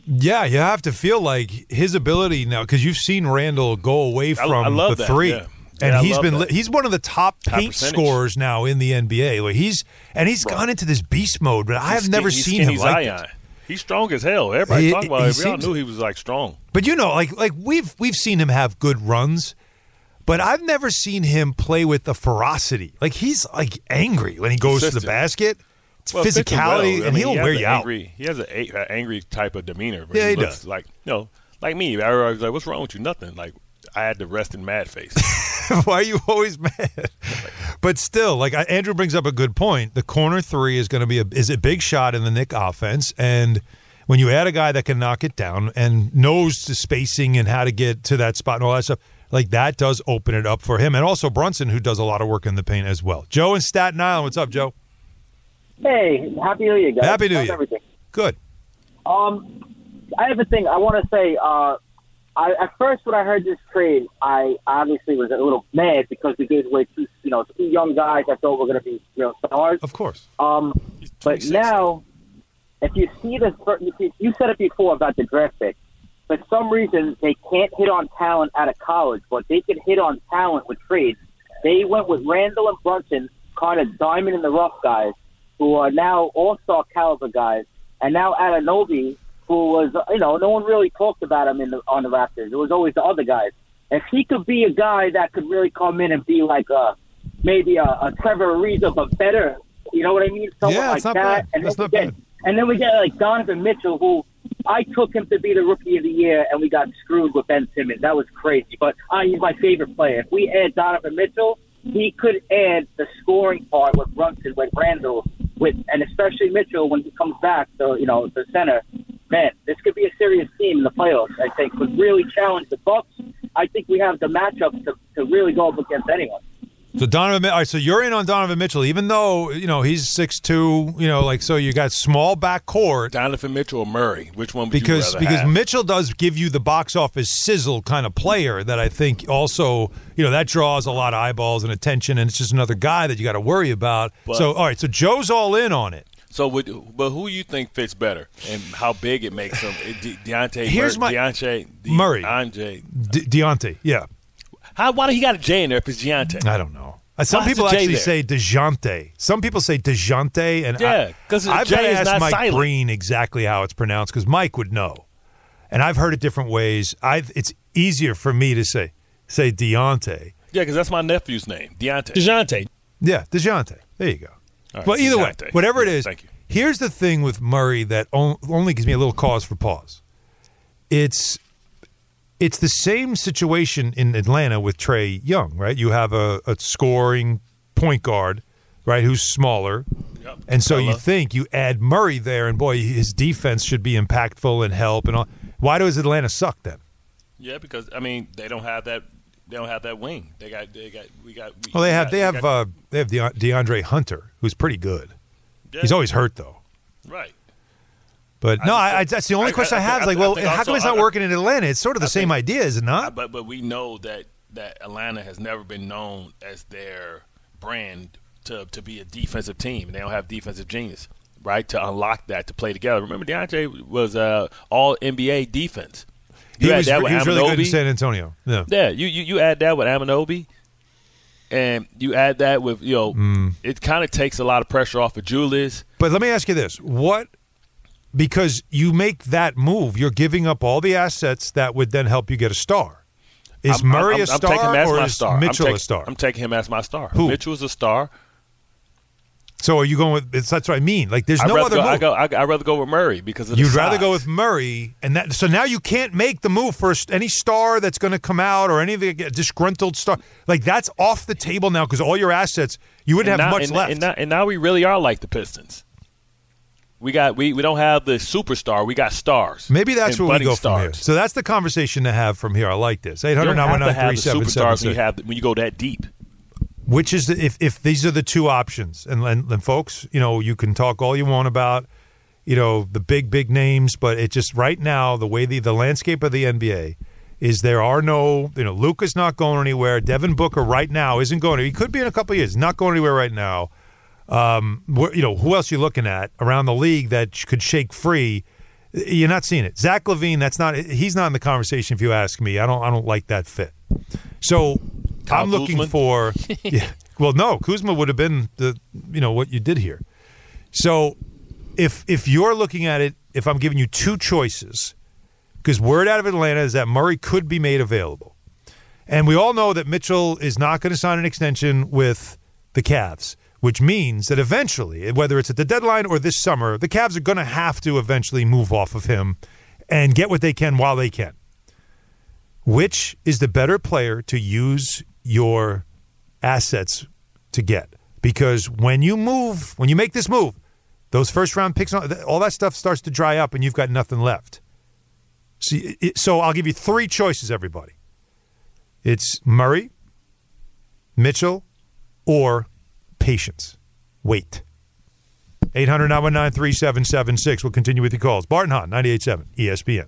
Yeah, you have to feel like his ability now, because you've seen Randall go away from the three. Yeah. And he's one of the top paint scorers now in the NBA. Like he's gone into this beast mode, but I have never seen him like it. He's strong as hell. Everybody talking about him. We all knew he was like strong. But you know, like we've seen him have good runs, but I've never seen him play with the ferocity. Like he's like angry when he goes to the basket. It's physicality, and he'll wear you out. He has an angry type of demeanor. Yeah, he does. Like like me, I was like, "What's wrong with you? Nothing." Like I had the resting mad face. Why are you always mad? But still, like Andrew brings up a good point. The corner three is going to be a big shot in the Knick offense, and when you add a guy that can knock it down and knows the spacing and how to get to that spot and all that stuff, like that does open it up for him, and also Brunson, who does a lot of work in the paint as well. Joe in Staten Island, what's up, Joe? Hey, Happy New Year, guys. Happy New Year. Everything. Good. I have a thing I want to say. At first, when I heard this trade, I obviously was a little mad because we gave away two young guys I thought were going to be real stars. Of course. But now, if you see this, you said it before about the draft pick. For some reason, they can't hit on talent out of college, but they can hit on talent with trades. They went with Randall and Brunson, kind of diamond in the rough guys, who are now all-star caliber guys, and now Anunoby, who was, no one really talked about him on the Raptors. It was always the other guys. If he could be a guy that could really come in and be like maybe a Trevor Ariza, but better, you know what I mean? Someone like that. That's not bad. And then we get like Donovan Mitchell, who I took him to be the Rookie of the Year, and we got screwed with Ben Simmons. That was crazy, but he's my favorite player. If we add Donovan Mitchell, he could add the scoring part with Brunson, with Randall, and especially Mitchell when he comes back, the center. Man, this could be a serious team in the playoffs. I think would really challenge the Bucks. I think we have the matchup to really go up against anyone. So Donovan, all right, so you're in on Donovan Mitchell, even though he's 6'2", so you got small backcourt. Donovan Mitchell or Murray, which one? Would you rather have? Mitchell does give you the box office sizzle kind of player that I think also that draws a lot of eyeballs and attention, and it's just another guy that you got to worry about. But, so all right, so Joe's all in on it. So, but who you think fits better, and how big it makes him? Dejounte Murray. Yeah. Why do he got a J in there if it's Dejounte? I don't know. Some people actually say Dejounte. Some people say Dejounte, and yeah, because I've got to ask Mike Breen exactly how it's pronounced because Mike would know, and I've heard it different ways. It's easier for me to say Dejounte. Yeah, because that's my nephew's name, Dejounte. Yeah, Dejounte. There you go. Right, but either way, whatever it is, here's the thing with Murray that only gives me a little cause for pause. It's the same situation in Atlanta with Trae Young, right? You have a scoring point guard, right, who's smaller. Yep. And so you think you add Murray there, and boy, his defense should be impactful and help and all. Why does Atlanta suck then? Yeah, because they don't have that. They don't have that wing. They have DeAndre Hunter, who's pretty good. Yeah. He's always hurt though. Right. But that's the only question I have. How come it's not working in Atlanta? It's sort of the same idea, is it not? But we know that Atlanta has never been known as their brand to be a defensive team. They don't have defensive genius, right? To unlock that, to play together. Remember, DeAndre was all NBA defense. He was really good in San Antonio. Yeah. You add that with Anunoby, and you add that with it kind of takes a lot of pressure off of Julius. But let me ask you this: because you make that move, you're giving up all the assets that would then help you get a star. Is Murray a star, or is Mitchell a star? I'm taking him as my star. Who? Mitchell's a star. So are you going with? That's what I mean. Like, there's no other move. I'd rather go with Murray because of the size. Rather go with Murray, and that. So now you can't make the move for any star that's going to come out or any disgruntled star. Like, that's off the table now because all your assets, you wouldn't have much left. And now we really are like the Pistons. we don't have the superstar. We got stars. Maybe that's where we go from here. So that's the conversation to have from here. I like this. 800-919-3776. You have when you go that deep. Which is if these are the two options, and folks, you know, you can talk all you want about, you know, the big names, but it just right now the way the landscape of the NBA is there are no, you know, Luka's not going anywhere. Devin Booker right now isn't going. He could be in a couple of years, not going anywhere right now. You know, who else are you looking at around the league that could shake free? You're not seeing it. Zach LaVine, he's not in the conversation if you ask me. I don't like that fit. So I'm looking for – yeah, well, no, Kuzma would have been the, you know, what you did here. So if you're looking at it, if I'm giving you two choices, because word out of Atlanta is that Murray could be made available. And we all know that Mitchell is not going to sign an extension with the Cavs, which means that eventually, whether it's at the deadline or this summer, the Cavs are going to have to eventually move off of him and get what they can while they can. Which is the better player to use your assets to get? Because when you make this move, those first-round picks, all that stuff starts to dry up and you've got nothing left. So I'll give you three choices, everybody. It's Murray, Mitchell, or patience. Wait. 800-919-3776. We'll continue with your calls. Bart and Han, 98.7 ESPN.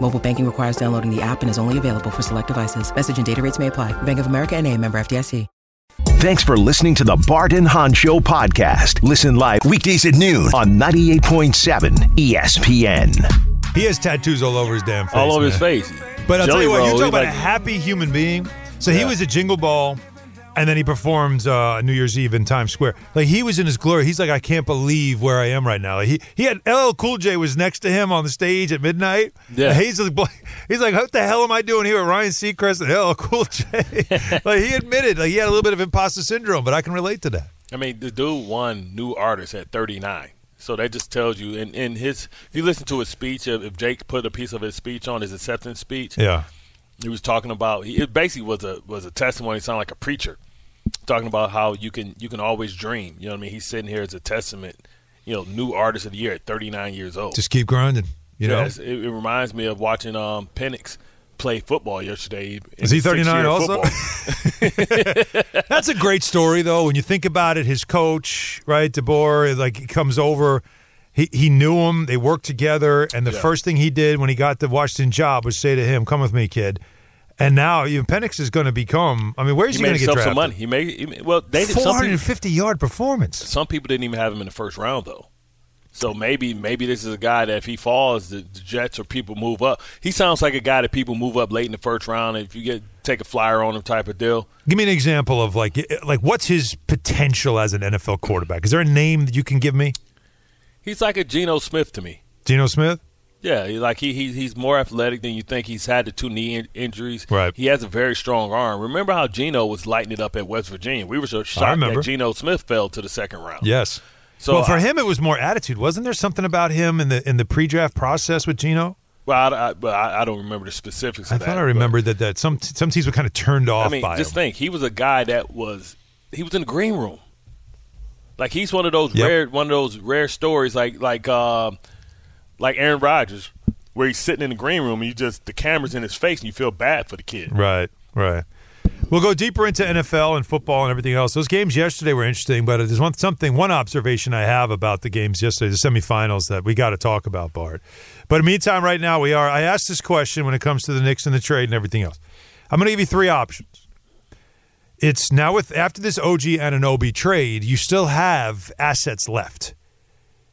Mobile banking requires downloading the app and is only available for select devices. Message and data rates may apply. Bank of America NA, member FDIC. Thanks for listening to the Bart and Han Show podcast. Listen live weekdays at noon on 98.7 ESPN. He has tattoos all over his damn face. All over his face. But I'll tell you what, you talk about a happy human being. So he was a Jingle Ball. And then he performed New Year's Eve in Times Square. Like, he was in his glory. He's like, I can't believe where I am right now. Like, he had LL Cool J was next to him on the stage at midnight. Yeah. He's like, what the hell am I doing here with Ryan Seacrest and LL Cool J? Like, he admitted, like, he had a little bit of imposter syndrome, but I can relate to that. I mean, the dude won New Artist at 39. So that just tells you. And if you listen to his speech, if Jake put a piece of his speech on, his acceptance speech. Yeah. He was talking about it basically was a testimony. It sounded like a preacher talking about how you can always dream. You know what I mean? He's sitting here as a testament. You know, new artist of the year at 39 years old. Just keep grinding. You know, it reminds me of watching Penix play football yesterday. Is he 39 also? That's a great story though. When you think about it, his coach, right, DeBoer, like comes over. He knew him. They worked together. And the first thing he did when he got the Washington job was say to him, come with me, kid. And now even Penix is going to become – I mean, where is he going to get drafted? Some money. They did 450-yard performance. Some people didn't even have him in the first round, though. So maybe this is a guy that if he falls, the Jets or people move up. He sounds like a guy that people move up late in the first round. If you take a flyer on him type of deal. Give me an example of like what's his potential as an NFL quarterback? Is there a name that you can give me? He's like a Geno Smith to me. Geno Smith? Yeah, like he's more athletic than you think. He's had the two knee injuries. Right. He has a very strong arm. Remember how Geno was lighting it up at West Virginia? We were so shocked that Geno Smith fell to the second round. Yes. So for him, it was more attitude. Wasn't there something about him in the pre-draft process with Geno? Well, I don't remember the specifics of that. I thought I remembered that some teams were kind of turned off by him. Just think, he was a guy that he was in the green room. Like he's one of those rare stories, like Aaron Rodgers, where he's sitting in the green room and the camera's in his face and you feel bad for the kid. Right. We'll go deeper into NFL and football and everything else. Those games yesterday were interesting, but there's one observation I have about the games yesterday, the semifinals that we got to talk about, Bart. But in the meantime, right now I asked this question when it comes to the Knicks and the trade and everything else. I'm going to give you three options. It's now after this OG Anunoby trade, you still have assets left.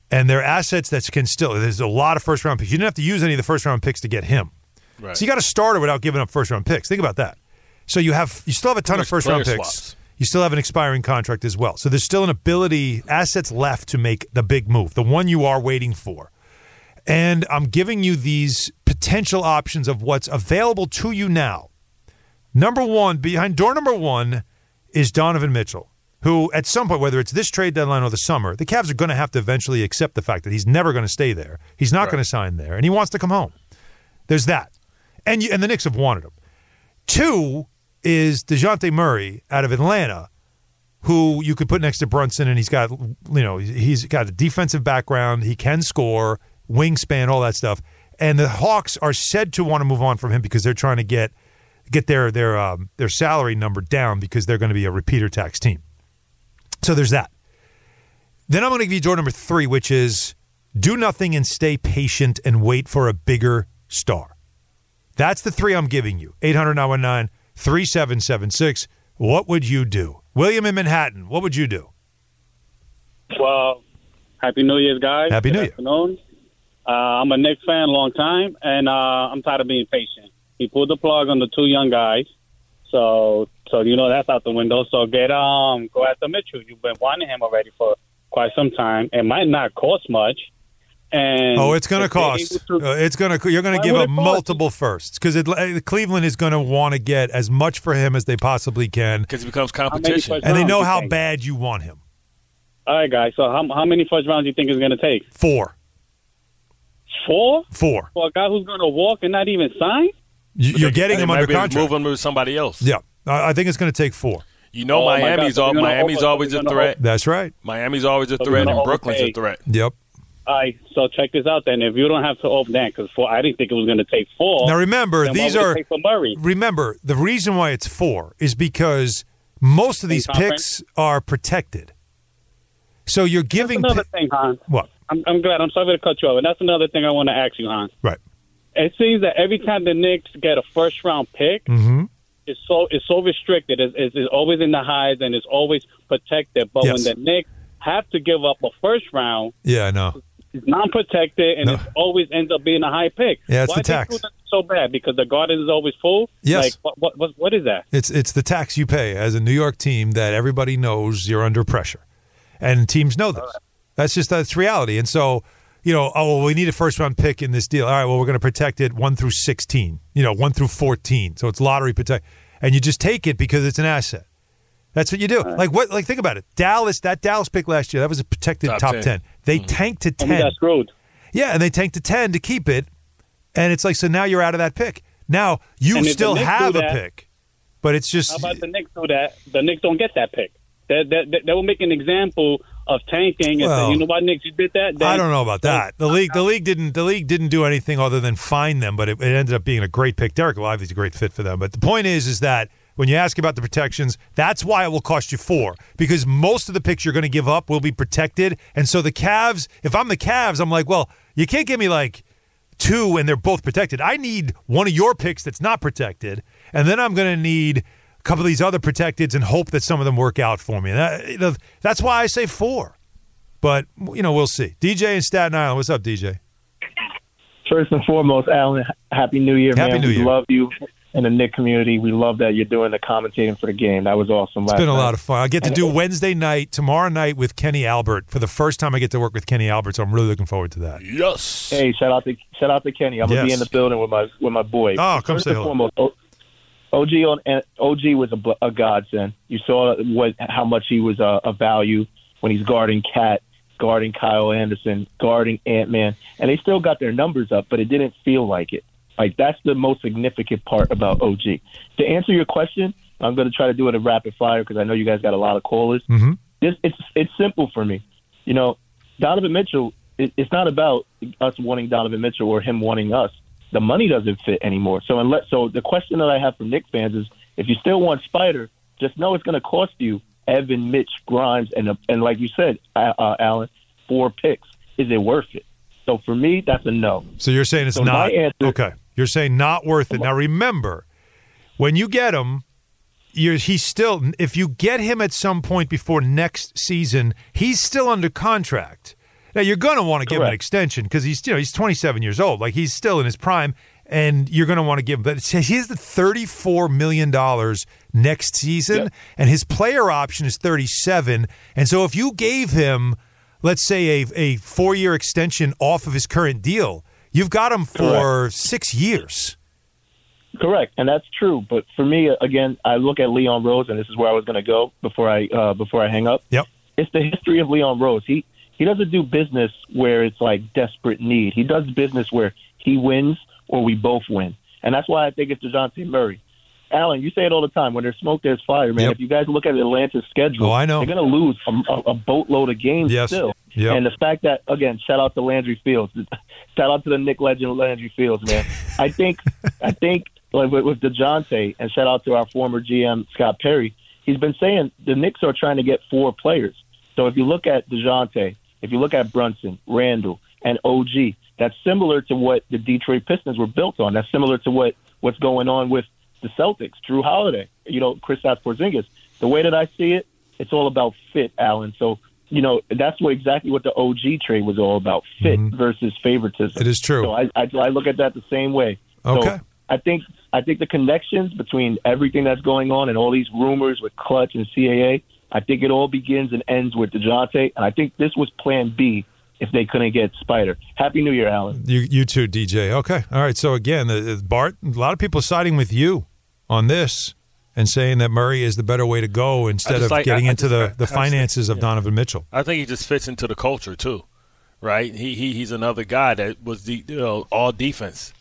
And they're assets that can still – there's a lot of first-round picks. You didn't have to use any of the first-round picks to get him. Right. So you got a starter without giving up first-round picks. Think about that. So you still have a ton of first-round picks. Swaps. You still have an expiring contract as well. So there's still an ability – assets left to make the big move, the one you are waiting for. And I'm giving you these – potential options of what's available to you now. Number one, behind door number one is Donovan Mitchell, who at some point, whether it's this trade deadline or the summer, the Cavs are going to have to eventually accept the fact that he's never going to stay there. He's not going to sign there, and he wants to come home. There's that. And the Knicks have wanted him. Two is DeJounte Murray out of Atlanta, who you could put next to Brunson, and he's got a defensive background. He can score, wingspan, all that stuff. And the Hawks are said to want to move on from him because they're trying to get their salary number down because they're going to be a repeater tax team. So there's that. Then I'm going to give you door number three, which is do nothing and stay patient and wait for a bigger star. That's the three I'm giving you. 800-919-3776. What would you do? William in Manhattan, what would you do? Well, Happy New Year's, guys. Happy New Year. Good afternoon. I'm a Knicks fan, long time, and I'm tired of being patient. He pulled the plug on the two young guys, so you know that's out the window. So go after Mitchell. You've been wanting him already for quite some time. It might not cost much. And it's going to cost. You're going to give up multiple firsts because Cleveland is going to want to get as much for him as they possibly can because it becomes competition, and they know how bad you want him. All right, guys. So how many first rounds do you think it's going to take? Four. For a guy who's going to walk and not even sign. You're getting him under contract. Move him to somebody else. Yeah, I think it's going to take four. You know, Miami's always a threat. That's right. Miami's always a threat, and Brooklyn's a threat. Yep. All right, so check this out then. If you don't have to open that, because I didn't think it was going to take four. Now remember, the reason why it's four is because most of these picks are protected. So you're giving. That's another thing, Hans. What? I'm glad. I'm sorry to cut you off. And that's another thing I want to ask you, Hans. Right. It seems that every time the Knicks get a first round pick, it's so restricted. It's always in the highs and it's always protected. But when the Knicks have to give up a first round, yeah, I know. It's non-protected, and it always ends up being a high pick. Yeah, it's the tax. Why do so bad? Because the garden is always full? Yes. Like, what is that? It's the tax you pay as a New York team that everybody knows you're under pressure. And teams know this. Right. That's reality. And so, we need a first-round pick in this deal. All right, well, we're going to protect it 1 through 16, 1 through 14. So it's lottery protect. And you just take it because it's an asset. That's what you do. Right. Think about it. Dallas pick last year, that was a protected top 10. They tanked to 10. And that's road. Yeah, and they tanked to 10 to keep it. And it's like, so now you're out of that pick. Now you still have a pick, but it's just. How about the Knicks do that? The Knicks don't get that pick. They will make an example of tanking and say, you know what, Knicks, you did that. I don't know about that. The league didn't do anything other than fine them, but it ended up being a great pick. Derek Lively's a great fit for them. But the point is that when you ask about the protections, that's why it will cost you four, because most of the picks you're going to give up will be protected. And so the Cavs, if I'm the Cavs, I'm like, well, you can't give me like two and they're both protected. I need one of your picks that's not protected, and then I'm going to need a couple of these other protecteds and hope that some of them work out for me. That's why I say four. But, we'll see. DJ in Staten Island. What's up, DJ? First and foremost, Alan, Happy New Year, man. Happy New Year. We love you. In the Knick community, we love that you're doing the commentating for the game. That was awesome. It's been a lot of fun. I get to do Wednesday night, tomorrow night with Kenny Albert. For the first time, I get to work with Kenny Albert, so I'm really looking forward to that. Yes. Hey, shout out to Kenny. I'm gonna be in the building with my boy. Oh, come say hello. OG was a godsend. You saw how much he was a value when he's guarding Cat, guarding Kyle Anderson, guarding Ant-Man, and they still got their numbers up, but it didn't feel like it. Like, that's the most significant part about OG. To answer your question, I'm going to try to do it in rapid fire because I know you guys got a lot of callers. Mm-hmm. It's simple for me. Donovan Mitchell, it's not about us wanting Donovan Mitchell or him wanting us. The money doesn't fit anymore. So the question that I have from Knicks fans is, if you still want Spider, just know it's going to cost you Evan, Mitch, Grimes, and like you said, Alan, four picks. Is it worth it? So for me, that's a no. So you're saying it's not. Okay. You're saying not worth it. Now remember, when you get him, if you get him at some point before next season, he's still under contract. Now you're going to want to give him an extension because he's 27 years old, like he's still in his prime, and you're going to want to give him. But he's the $34 million next season, and his player option is 37. And so if you gave him, let's say, a 4-year extension off of his current deal, You've got him for 6 years. Correct, and that's true. But for me, again, I look at Leon Rose, and this is where I was going to go before I hang up. Yep. It's the history of Leon Rose. He doesn't do business where it's like desperate need. He does business where he wins or we both win. And that's why I think it's DeJounte Murray. Alan, you say it all the time. When there's smoke, there's fire, man. Yep. If you guys look at Atlanta's schedule, they're going to lose a boatload of games still. Yep. And the fact that, again, shout out to Landry Fields. Shout out to the Nick legend Landry Fields, man. I think like with DeJounte, and shout out to our former GM, Scott Perry, he's been saying the Knicks are trying to get 4 players. So if you look at DeJounte, if you look at Brunson, Randall, and OG, that's similar to what the Detroit Pistons were built on. That's similar to what's going on with the Celtics, Drew Holiday, Kristaps Porzingis. The way that I see it, it's all about fit, Alan. So, that's exactly what the OG trade was all about, fit versus favoritism. It is true. So I look at that the same way. Okay. So I think the connections between everything that's going on and all these rumors with Clutch and CAA, I think it all begins and ends with DeJounte, and I think this was plan B if they couldn't get Spider. Happy New Year, Alan. You too, DJ. Okay. All right. So, again, Bart, a lot of people siding with you on this and saying that Murray is the better way to go instead of getting into the finances of Donovan Mitchell. I think he just fits into the culture, too, right? He's another guy that was all defense,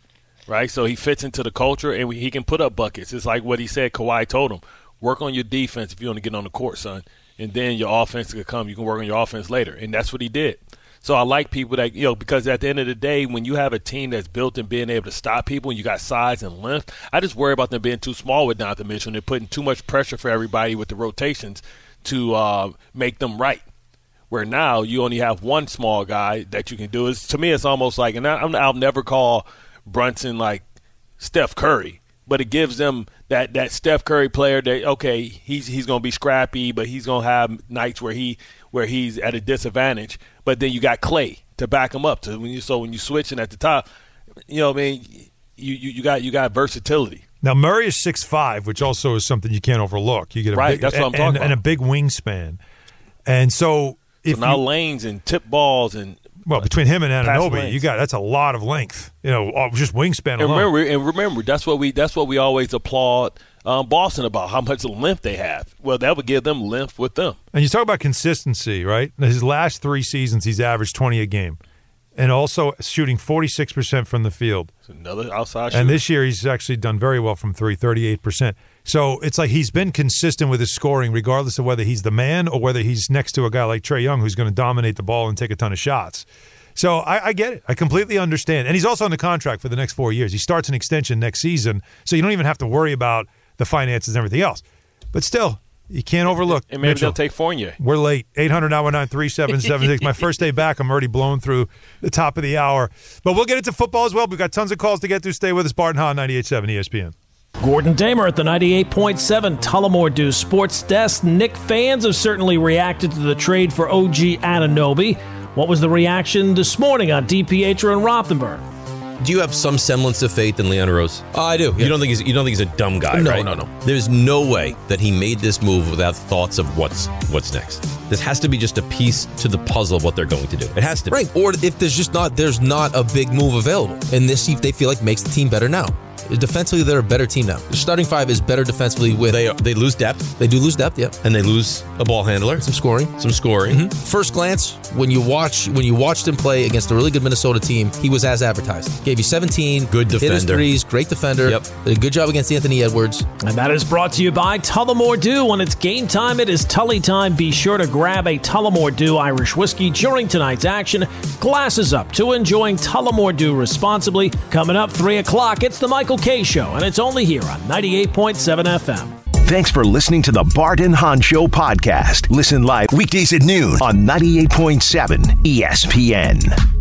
right? So he fits into the culture, and he can put up buckets. It's like what he said Kawhi told him. Work on your defense if you want to get on the court, son, and then your offense could come. You can work on your offense later, and that's what he did. So I like people that, because at the end of the day, when you have a team that's built in being able to stop people and you got size and length, I just worry about them being too small with Donovan Mitchell and they're putting too much pressure for everybody with the rotations to make them right. Where now you only have one small guy that you can do. To me, it's almost like, and I'll never call Brunson like Steph Curry, but it gives them that Steph Curry player that, okay, he's going to be scrappy, but he's going to have nights where he's at a disadvantage. But then you got Clay to back him up. So when you switching at the top, you got versatility. Now Murray is 6'5", which also is something you can't overlook. You get a big, that's what I'm talking about. And a big wingspan. And so now lanes and tip balls and between him and Anunoby, that's a lot of length. Just wingspan alone. And remember, that's what we always applaud Boston about, how much length they have. Well, that would give them length with them. And you talk about consistency, right? His last 3 seasons, he's averaged 20 a game, and also shooting 46% from the field. It's another outside shooter. And this year, he's actually done very well from 3, 38%. So it's like he's been consistent with his scoring, regardless of whether he's the man or whether he's next to a guy like Trae Young, who's going to dominate the ball and take a ton of shots. So I get it. I completely understand. And he's also on the contract for the next 4 years. He starts an extension next season, so you don't even have to worry about the finances and everything else. But still, you can't overlook. And maybe Mitchell. They'll take Fournier. We're late. 800-919-3776. My first day back, I'm already blown through the top of the hour. But we'll get into football as well. We've got tons of calls to get to. Stay with us. Bart and Han, 98.7 ESPN. Gordon Damer at the 98.7 Tullamore Dew Sports Desk. Knick fans have certainly reacted to the trade for OG Anunoby. What was the reaction this morning on DiPietro and Rothenberg? Do you have some semblance of faith in Leon Rose? I do. Yeah. You don't think he's a dumb guy, right? No. There's no way that he made this move without thoughts of what's next. This has to be just a piece to the puzzle of what they're going to do. It has to be. Right. Or if there's not a big move available. And this, they feel like, makes the team better now. Defensively, they're a better team now. The starting five is better defensively. They lose depth. They do lose depth, yeah. And they lose a ball handler. Some scoring. Mm-hmm. First glance, when you watched him play against a really good Minnesota team, he was as advertised. Gave you 17. Good defender. Hit his threes. Great defender. Yep. Did a good job against Anthony Edwards. And that is brought to you by Tullamore Dew. When it's game time, it is Tully time. Be sure to grab a Tullamore Dew Irish whiskey during tonight's action. Glasses up to enjoying Tullamore Dew responsibly. Coming up 3 o'clock, it's the Michael K. Show, and it's only here on 98.7 FM. Thanks for listening to the Bart and Han Show podcast. Listen live weekdays at noon on 98.7 ESPN.